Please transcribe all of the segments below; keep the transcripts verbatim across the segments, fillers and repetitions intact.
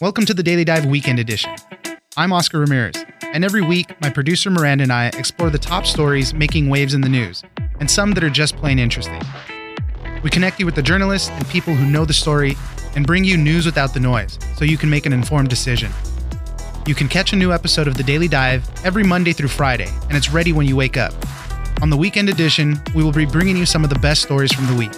Welcome to the Daily Dive Weekend Edition. I'm Oscar Ramirez, and every week, my producer Miranda and I explore the top stories making waves in the news, and some that are just plain interesting. We connect you with the journalists and people who know the story, and bring you news without the noise, so you can make an informed decision. You can catch a new episode of The Daily Dive every Monday through Friday, and it's ready when you wake up. On the Weekend Edition, we will be bringing you some of the best stories from the week.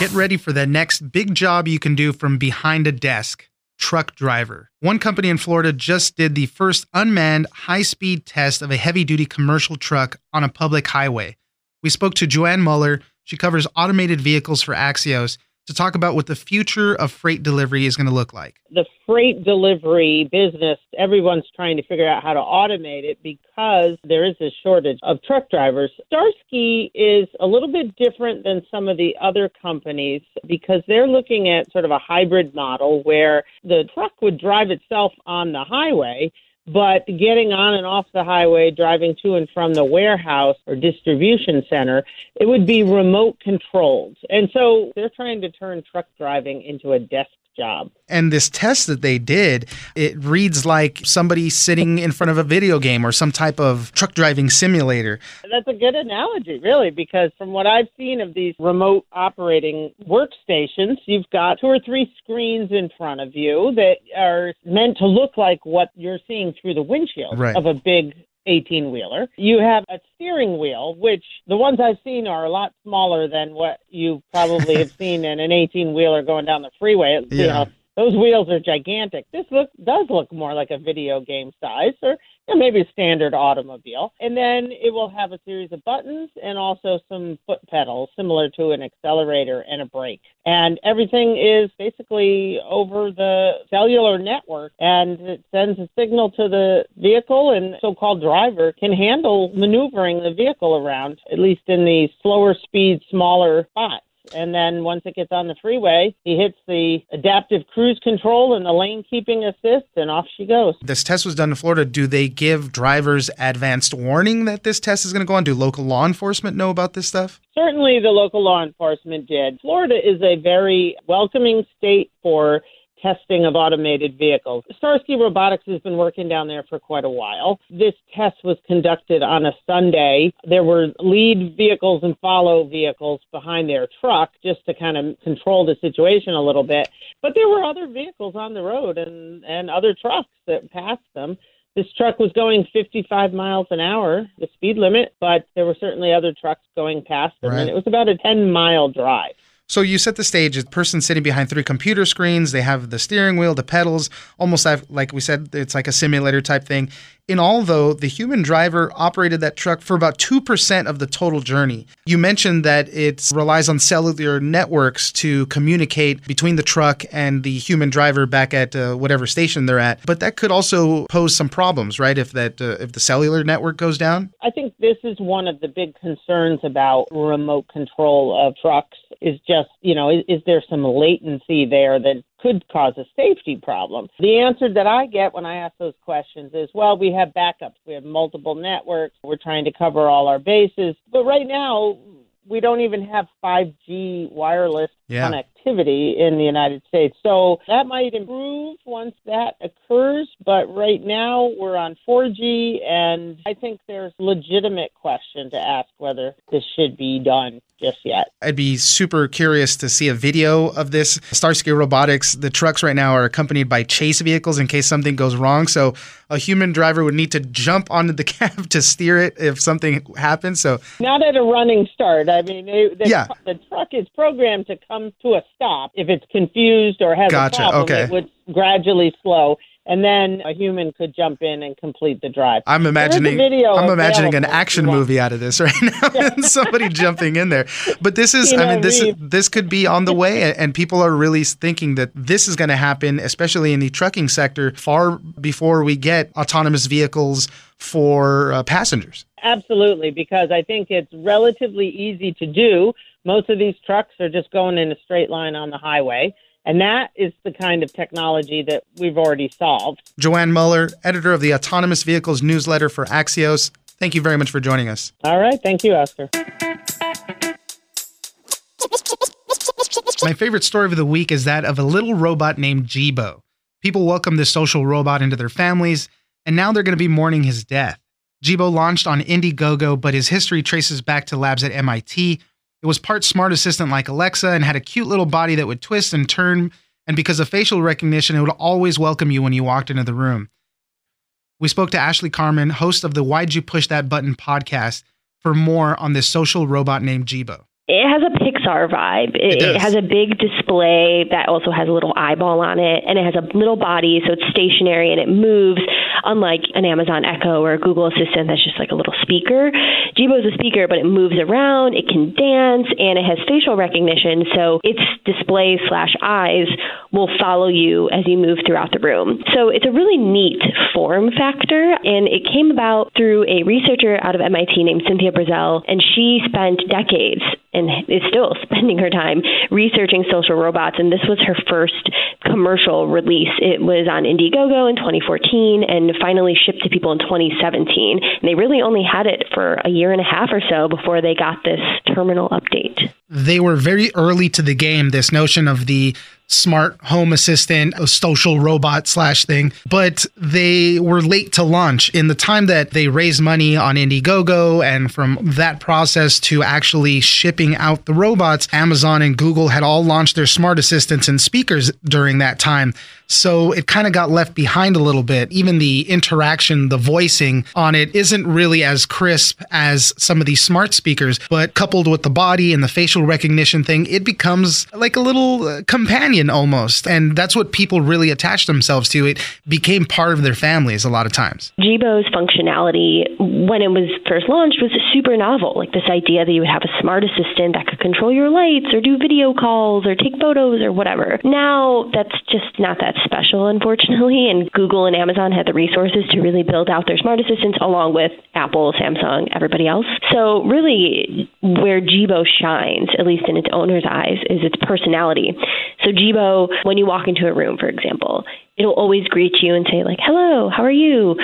Get ready for the next big job you can do from behind a desk: truck driver. One company in Florida just did the first unmanned high-speed test of a heavy-duty commercial truck on a public highway. We spoke to Joanne Muller. She covers automated vehicles for Axios, to talk about what the future of freight delivery is going to look like. The freight delivery business, everyone's trying to figure out how to automate it because there is a shortage of truck drivers. Starsky is a little bit different than some of the other companies because they're looking at sort of a hybrid model where the truck would drive itself on the highway, but getting on and off the highway, driving to and from the warehouse or distribution center, it would be remote controlled. And so they're trying to turn truck driving into a desk job. And this test that they did, it reads like somebody sitting in front of a video game or some type of truck driving simulator. That's a good analogy, really, because from what I've seen of these remote operating workstations, you've got two or three screens in front of you that are meant to look like what you're seeing through the windshield right. of a big eighteen-wheeler. You have a steering wheel, which the ones I've seen are a lot smaller than what you probably have seen in an eighteen-wheeler going down the freeway. It, yeah. You know, those wheels are gigantic. This look does look more like a video game size or you know, maybe a standard automobile. And then it will have a series of buttons and also some foot pedals similar to an accelerator and a brake. And everything is basically over the cellular network, and it sends a signal to the vehicle, and so-called driver can handle maneuvering the vehicle around, at least in the slower speed, smaller spots. And then once it gets on the freeway, he hits the adaptive cruise control and the lane keeping assist, and off she goes. This test was done in Florida. Do they give drivers advanced warning that this test is going to go on? Do local law enforcement know about this stuff? Certainly the local law enforcement did. Florida is a very welcoming state for testing of automated vehicles. Starsky Robotics has been working down there for quite a while. This test was conducted on a Sunday. There were lead vehicles and follow vehicles behind their truck just to kind of control the situation a little bit. But there were other vehicles on the road and, and other trucks that passed them. This truck was going fifty-five miles an hour, the speed limit, but there were certainly other trucks going past them. Right. And it was about a ten-mile drive. So you set the stage, a person sitting behind three computer screens, they have the steering wheel, the pedals, almost like we said, it's like a simulator type thing. In all, though, the human driver operated that truck for about two percent of the total journey. You mentioned that it relies on cellular networks to communicate between the truck and the human driver back at uh, whatever station they're at, but that could also pose some problems, right, if that uh, if the cellular network goes down? I think this is one of the big concerns about remote control of trucks is just You know, is, is there some latency there that could cause a safety problem? The answer that I get when I ask those questions is, well, we have backups. We have multiple networks. We're trying to cover all our bases. But right now, we don't even have five G wireless yeah. connectivity in the United States. So that might improve once that occurs. But right now, we're on four G, and I think there's a legitimate question to ask whether this should be done just yet. I'd be super curious to see a video of this. Starsky Robotics, the trucks right now are accompanied by chase vehicles in case something goes wrong. So a human driver would need to jump onto the cab to steer it if something happens. So not at a running start. I mean, it, the, yeah. the truck is programmed to come to a stop. If it's confused or has gotcha. a problem, okay. it would gradually slow. And then a human could jump in and complete the drive. I'm imagining I'm imagining an action movie out of this right now and somebody jumping in there. But this is, I mean, this this could be on the way, and people are really thinking that this is going to happen, especially in the trucking sector, far before we get autonomous vehicles for uh, passengers. Absolutely, because I think it's relatively easy to do. Most of these trucks are just going in a straight line on the highway. And that is the kind of technology that we've already solved. Joanne Muller, editor of the Autonomous Vehicles newsletter for Axios, thank you very much for joining us. All right. Thank you, Oscar. My favorite story of the week is that of a little robot named Jibo. People welcomed this social robot into their families, and now they're going to be mourning his death. Jibo launched on Indiegogo, but his history traces back to labs at M I T. It was part smart assistant like Alexa and had a cute little body that would twist and turn, and because of facial recognition, it would always welcome you when you walked into the room. We spoke to Ashley Carman, host of the Why'd You Push That Button podcast, for more on this social robot named Jibo. It has a Pixar vibe. It, it, it has a big display that also has a little eyeball on it, and it has a little body, so it's stationary and it moves, unlike an Amazon Echo or a Google Assistant that's just like a little speaker. Jibo's a speaker, but it moves around, it can dance, and it has facial recognition, so its display slash eyes will follow you as you move throughout the room. So it's a really neat form factor, and it came about through a researcher out of M I T named Cynthia Breazeal, and she spent decades and is still spending her time researching social robots. And this was her first commercial release. It was on Indiegogo in twenty fourteen and finally shipped to people in twenty seventeen. And they really only had it for a year and a half or so before they got this terminal update. They were very early to the game, this notion of the smart home assistant, a social robot slash thing, but they were late to launch. In the time that they raised money on Indiegogo and from that process to actually shipping out the robots, Amazon and Google had all launched their smart assistants and speakers during that time. So it kind of got left behind a little bit. Even the interaction, the voicing on it isn't really as crisp as some of these smart speakers, but coupled with the body and the facial recognition thing, it becomes like a little uh, companion almost. And that's what people really attached themselves to. It became part of their families a lot of times. Jibo's functionality, when it was first launched, was super novel. Like this idea that you would have a smart assistant that could control your lights or do video calls or take photos or whatever. Now, that's just not that special, unfortunately. And Google and Amazon had the resources to really build out their smart assistants along with Apple, Samsung, everybody else. So really, where Jibo shines, at least in its owner's eyes, is its personality. So Jibo Jibo, when you walk into a room, for example, it'll always greet you and say, like, hello, how are you?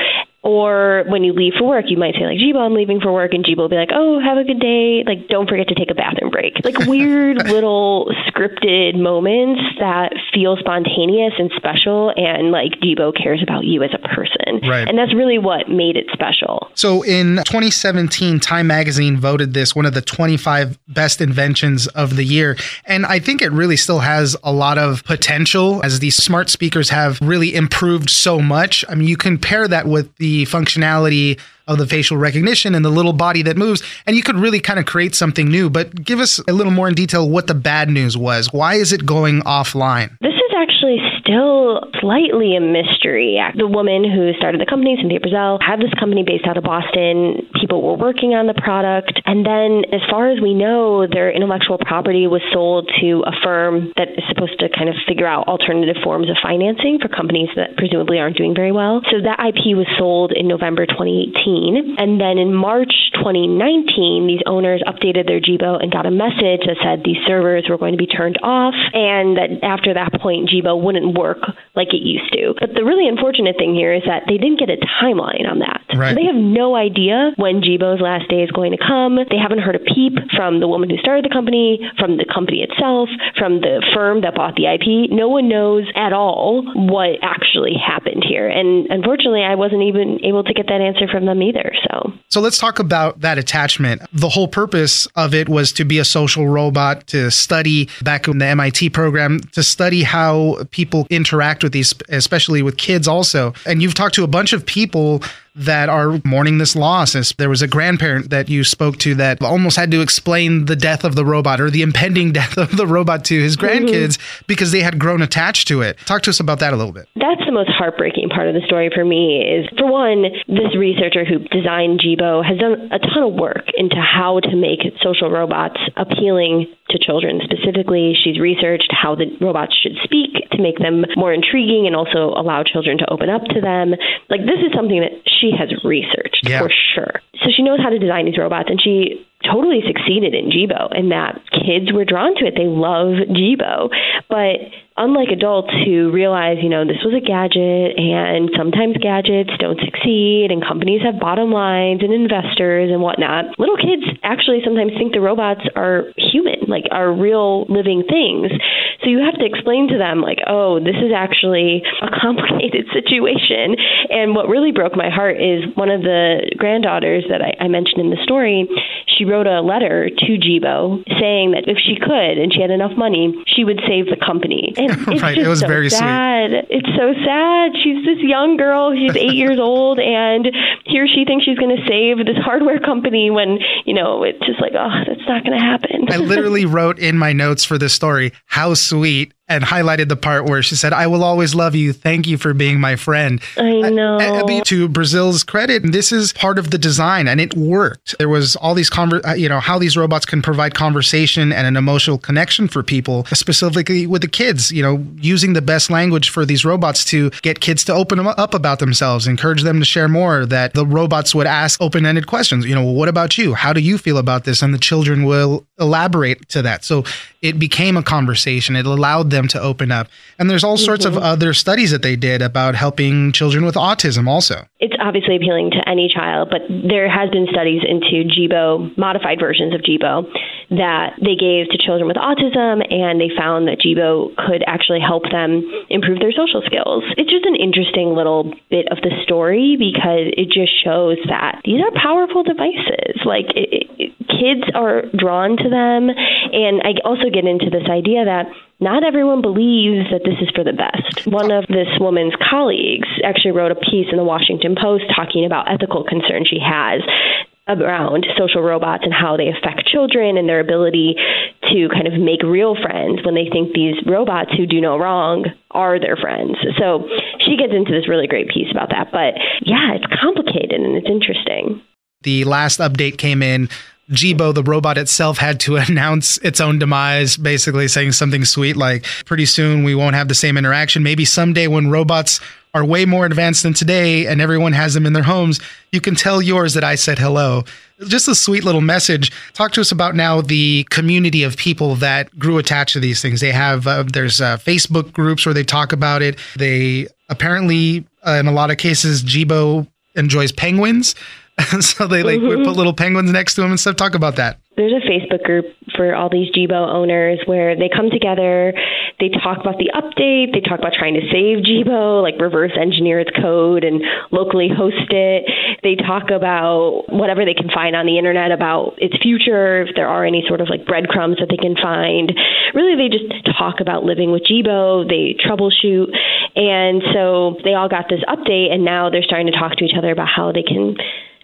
Or when you leave for work, you might say, like, Jibo, I'm leaving for work. And Jibo will be like, oh, have a good day. Like, don't forget to take a bathroom break. Like weird little scripted moments that feel spontaneous and special. And like Jibo cares about you as a person. Right. And that's really what made it special. So in twenty seventeen, Time Magazine voted this one of the twenty-five best inventions of the year. And I think it really still has a lot of potential as these smart speakers have really improved so much. I mean, you can pair that with the The functionality of the facial recognition and the little body that moves, and you could really kind of create something new. But give us a little more in detail what the bad news was. Why is it going offline? This is actually still slightly a mystery. The woman who started the company, Cynthia Breazeal, had this company based out of Boston. People were working on the product. And then, as far as we know, their intellectual property was sold to a firm that is supposed to kind of figure out alternative forms of financing for companies that presumably aren't doing very well. So that I P was sold in November twenty eighteen. And then in March twenty nineteen, these owners updated their Jibo and got a message that said these servers were going to be turned off and that after that point, Jibo wouldn't work like it used to. But the really unfortunate thing here is that they didn't get a timeline on that. Right. So they have no idea when Jibo's last day is going to come. They haven't heard a peep from the woman who started the company, from the company itself, from the firm that bought the I P. No one knows at all what actually happened here. And unfortunately, I wasn't even able to get that answer from them either. So, so let's talk about that attachment. The whole purpose of it was to be a social robot, to study back in the M I T program, to study how people interact with these, especially with kids also. And you've talked to a bunch of people that are mourning this loss. As there was a grandparent that you spoke to that almost had to explain the death of the robot or the impending death of the robot to his grandkids mm-hmm. because they had grown attached to it. Talk to us about that a little bit. That's the most heartbreaking part of the story for me is, for one, this researcher who designed Jibo has done a ton of work into how to make social robots appealing to children. Specifically, she's researched how the robots should speak to make them more intriguing and also allow children to open up to them. Like, this is something that she has researched yeah. for sure. So she knows how to design these robots, and she totally succeeded in Jibo in that kids were drawn to it. They love Jibo. But unlike adults who realize, you know, this was a gadget and sometimes gadgets don't succeed and companies have bottom lines and investors and whatnot, little kids actually sometimes think the robots are human, like are real living things. So you have to explain to them, like, oh, this is actually a complicated situation. And what really broke my heart is one of the granddaughters that I, I mentioned in the story, she wrote a letter to Jibo saying that if she could and she had enough money, she would save the company. And it's right. Just it was so very sad. Sweet. It's so sad. She's this young girl. She's eight years old. And here she thinks she's going to save this hardware company when, you know, it's just like, oh, that's not going to happen. I literally wrote in my notes for this story, how sweet, and highlighted the part where she said, I will always love you. Thank you for being my friend. I know. I, I, to Brazil's credit, this is part of the design, and it worked. There was all these, conver- you know, how these robots can provide conversation and an emotional connection for people, specifically with the kids, you know, using the best language for these robots to get kids to open up about themselves, encourage them to share more, that the robots would ask open-ended questions. You know, well, what about you? How do you feel about this? And the children will elaborate to that. So it became a conversation. It allowed them Them to open up. And there's all sorts mm-hmm. of other studies that they did about helping children with autism also. It's obviously appealing to any child, but there has been studies into Jibo, modified versions of Jibo, that they gave to children with autism, and they found that Jibo could actually help them improve their social skills. It's just an interesting little bit of the story because it just shows that these are powerful devices. Like, it, it, kids are drawn to them. And I also get into this idea that not everyone believes that this is for the best. One of this woman's colleagues actually wrote a piece in the Washington Post talking about ethical concerns she has around social robots and how they affect children and their ability to kind of make real friends when they think these robots who do no wrong are their friends. So she gets into this really great piece about that. But yeah, it's complicated and it's interesting. The last update came in. Jibo, the robot itself, had to announce its own demise, basically saying something sweet like, pretty soon we won't have the same interaction. Maybe someday when robots are way more advanced than today and everyone has them in their homes, you can tell yours that I said hello. Just a sweet little message. Talk to us about now the community of people that grew attached to these things. They have, uh, there's uh, Facebook groups where they talk about it. They apparently, uh, in a lot of cases, Jibo enjoys penguins. So they like mm-hmm. put little penguins next to him and stuff. Talk about that. There's a Facebook group for all these Jibo owners where they come together, they talk about the update, they talk about trying to save Jibo, like reverse engineer its code and locally host it. They talk about whatever they can find on the internet about its future, if there are any sort of like breadcrumbs that they can find. Really, they just talk about living with Jibo, they troubleshoot. And so they all got this update, and now they're starting to talk to each other about how they can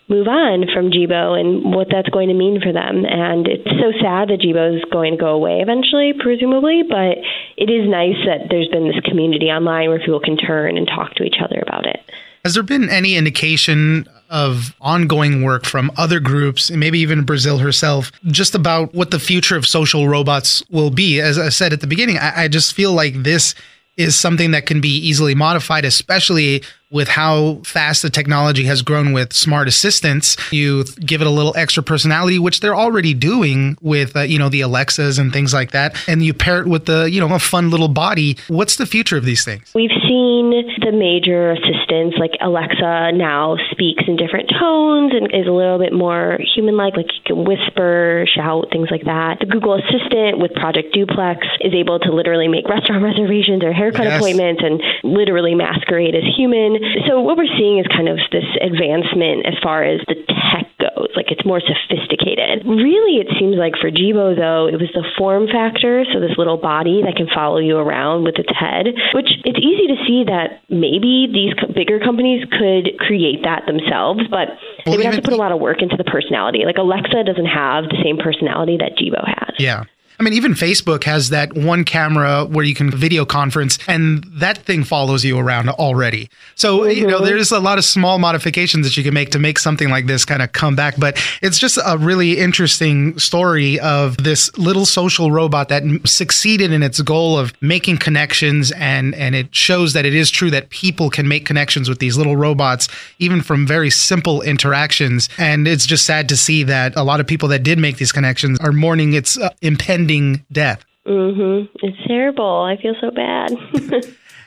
move on from Jibo and what that's going to mean for them. And it's so sad that Jibo is going to go away eventually, presumably, but it is nice that there's been this community online where people can turn and talk to each other about it. Has there been any indication of ongoing work from other groups, and maybe even Brazil herself, just about what the future of social robots will be? As I said at the beginning, I, I just feel like this is something that can be easily modified, especially with how fast the technology has grown with smart assistants. You give it a little extra personality, which they're already doing with, uh, you know, the Alexas and things like that. And you pair it with the, you know, a fun little body. What's the future of these things? We've seen the major assistants like Alexa now speaks in different tones and is a little bit more human-like, like you can whisper, shout, things like that. The Google Assistant with Project Duplex is able to literally make restaurant reservations or haircut yes. appointments and literally masquerade as human. So what we're seeing is kind of this advancement as far as the tech goes. Like, it's more sophisticated. Really, it seems like for Jibo, though, it was the form factor, so this little body that can follow you around with its head, which it's easy to see that maybe these co- bigger companies could create that themselves, but well, they would have to put a lot of work into the personality. Like, Alexa doesn't have the same personality that Jibo has. Yeah. I mean, even Facebook has that one camera where you can video conference and that thing follows you around already. So, mm-hmm. you know, there's a lot of small modifications that you can make to make something like this kind of come back. But it's just a really interesting story of this little social robot that succeeded in its goal of making connections. And, and it shows that it is true that people can make connections with these little robots, even from very simple interactions. And it's just sad to see that a lot of people that did make these connections are mourning its uh, impending death. Mm-hmm. It's terrible. I feel so bad.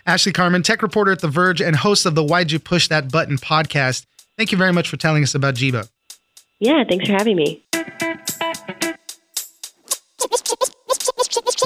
Ashley Carman, tech reporter at The Verge and host of the Why'd You Push That Button podcast. Thank you very much for telling us about Jibo. Yeah, thanks for having me.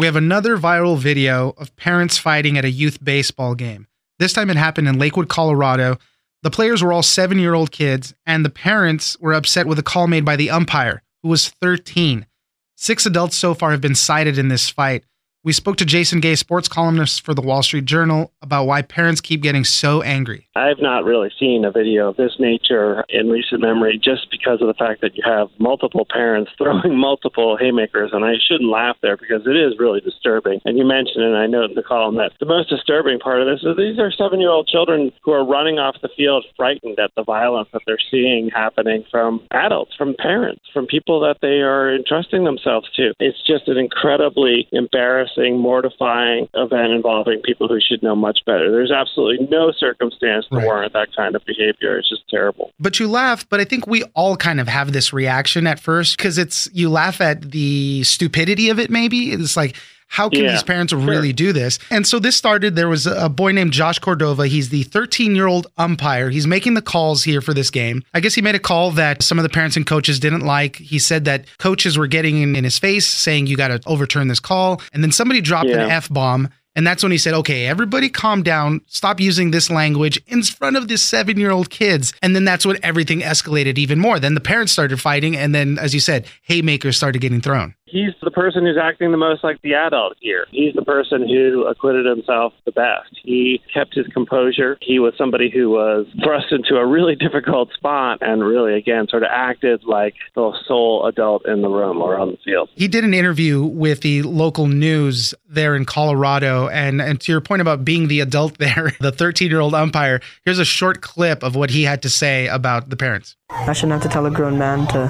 We have another viral video of parents fighting at a youth baseball game. This time it happened in Lakewood, Colorado. The players were all seven-year-old kids, and the parents were upset with a call made by the umpire, who was thirteen. Six adults so far have been cited in this fight. We spoke to Jason Gay, sports columnist for the Wall Street Journal, about why parents keep getting so angry. I've not really seen a video of this nature in recent memory just because of the fact that you have multiple parents throwing multiple haymakers, and I shouldn't laugh there because it is really disturbing. And you mentioned, and I note in the column, that the most disturbing part of this is these are seven-year-old children who are running off the field frightened at the violence that they're seeing happening from adults, from parents, from people that they are entrusting themselves to. It's just an incredibly embarrassing, mortifying event involving people who should know much better. There's absolutely no circumstance to right. warrant that kind of behavior. It's just terrible. But you laugh, but I think we all kind of have this reaction at first because it's, you laugh at the stupidity of it maybe. It's like, how can yeah, these parents really sure. do this? And so this started, there was a boy named Josh Cordova. He's the thirteen-year-old umpire. He's making the calls here for this game. I guess he made a call that some of the parents and coaches didn't like. He said that coaches were getting in, in his face saying, you got to overturn this call. And then somebody dropped yeah. an F-bomb. And that's when he said, okay, everybody calm down. Stop using this language in front of this seven-year-old kids. And then that's when everything escalated even more. Then the parents started fighting. And then, as you said, haymakers started getting thrown. He's the person who's acting the most like the adult here. He's the person who acquitted himself the best. He kept his composure. He was somebody who was thrust into a really difficult spot and really, again, sort of acted like the sole adult in the room or on the field. He did an interview with the local news there in Colorado. And, and to your point about being the adult there, the thirteen-year-old umpire, here's a short clip of what he had to say about the parents. I shouldn't have to tell a grown man to...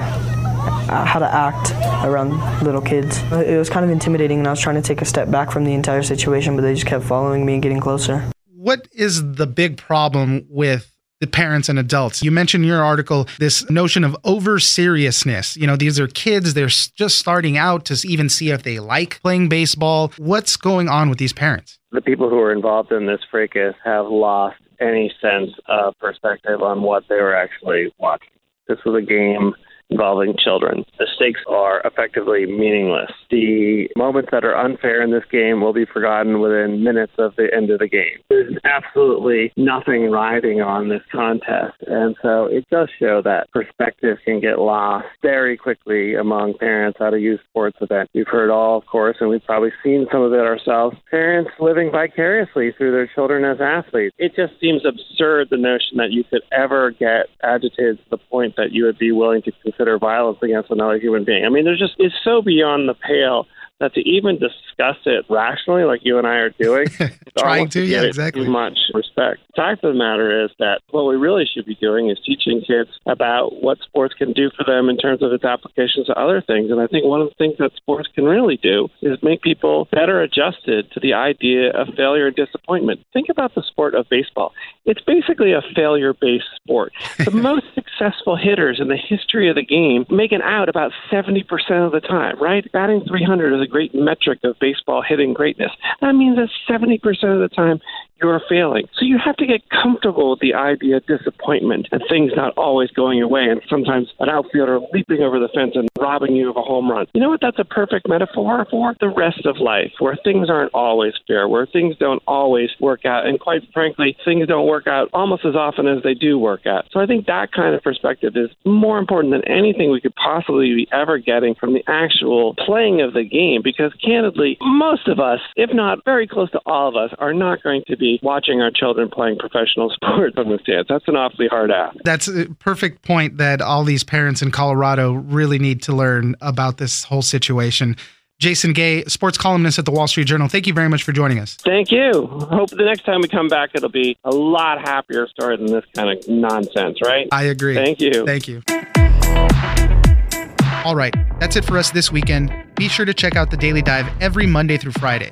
how to act around little kids. It was kind of intimidating, and I was trying to take a step back from the entire situation, but they just kept following me and getting closer. What is the big problem with the parents and adults? You mentioned in your article this notion of over-seriousness. You know, these are kids. They're just starting out to even see if they like playing baseball. What's going on with these parents? The people who are involved in this fracas have lost any sense of perspective on what they were actually watching. This was a game involving children. The stakes are effectively meaningless. The moments that are unfair in this game will be forgotten within minutes of the end of the game. There's absolutely nothing riding on this contest. And so it does show that perspective can get lost very quickly among parents at a youth sports event. We've heard all, of course, and we've probably seen some of it ourselves, parents living vicariously through their children as athletes. It just seems absurd, the notion that you could ever get agitated to the point that you would be willing to consider or violence against another human being. I mean, there's just, it's so beyond the pale that to even discuss it rationally, like you and I are doing, trying to, yeah, exactly. Too much respect. The fact of the matter is that what we really should be doing is teaching kids about what sports can do for them in terms of its applications to other things. And I think one of the things that sports can really do is make people better adjusted to the idea of failure and disappointment. Think about the sport of baseball. It's basically a failure-based sport. The most successful hitters in the history of the game make an out about seventy percent of the time, right? Batting three hundred is a great metric of baseball hitting greatness. That means that seventy percent of the time you're failing. So you have to get comfortable with the idea of disappointment and things not always going your way and sometimes an outfielder leaping over the fence and robbing you of a home run. You know what? That's a perfect metaphor for the rest of life, where things aren't always fair, where things don't always work out, and quite frankly, things don't work out almost as often as they do work out. So I think that kind of perspective is more important than anything we could possibly be ever getting from the actual playing of the game. Because candidly, most of us, if not very close to all of us, are not going to be watching our children playing professional sports on the stands. That's an awfully hard ask. That's a perfect point that all these parents in Colorado really need to learn about this whole situation. Jason Gay, sports columnist at the Wall Street Journal, thank you very much for joining us. Thank you. Hope the next time we come back, it'll be a lot happier story than this kind of nonsense, right? I agree. Thank you. Thank you. All right, that's it for us this weekend. Be sure to check out The Daily Dive every Monday through Friday.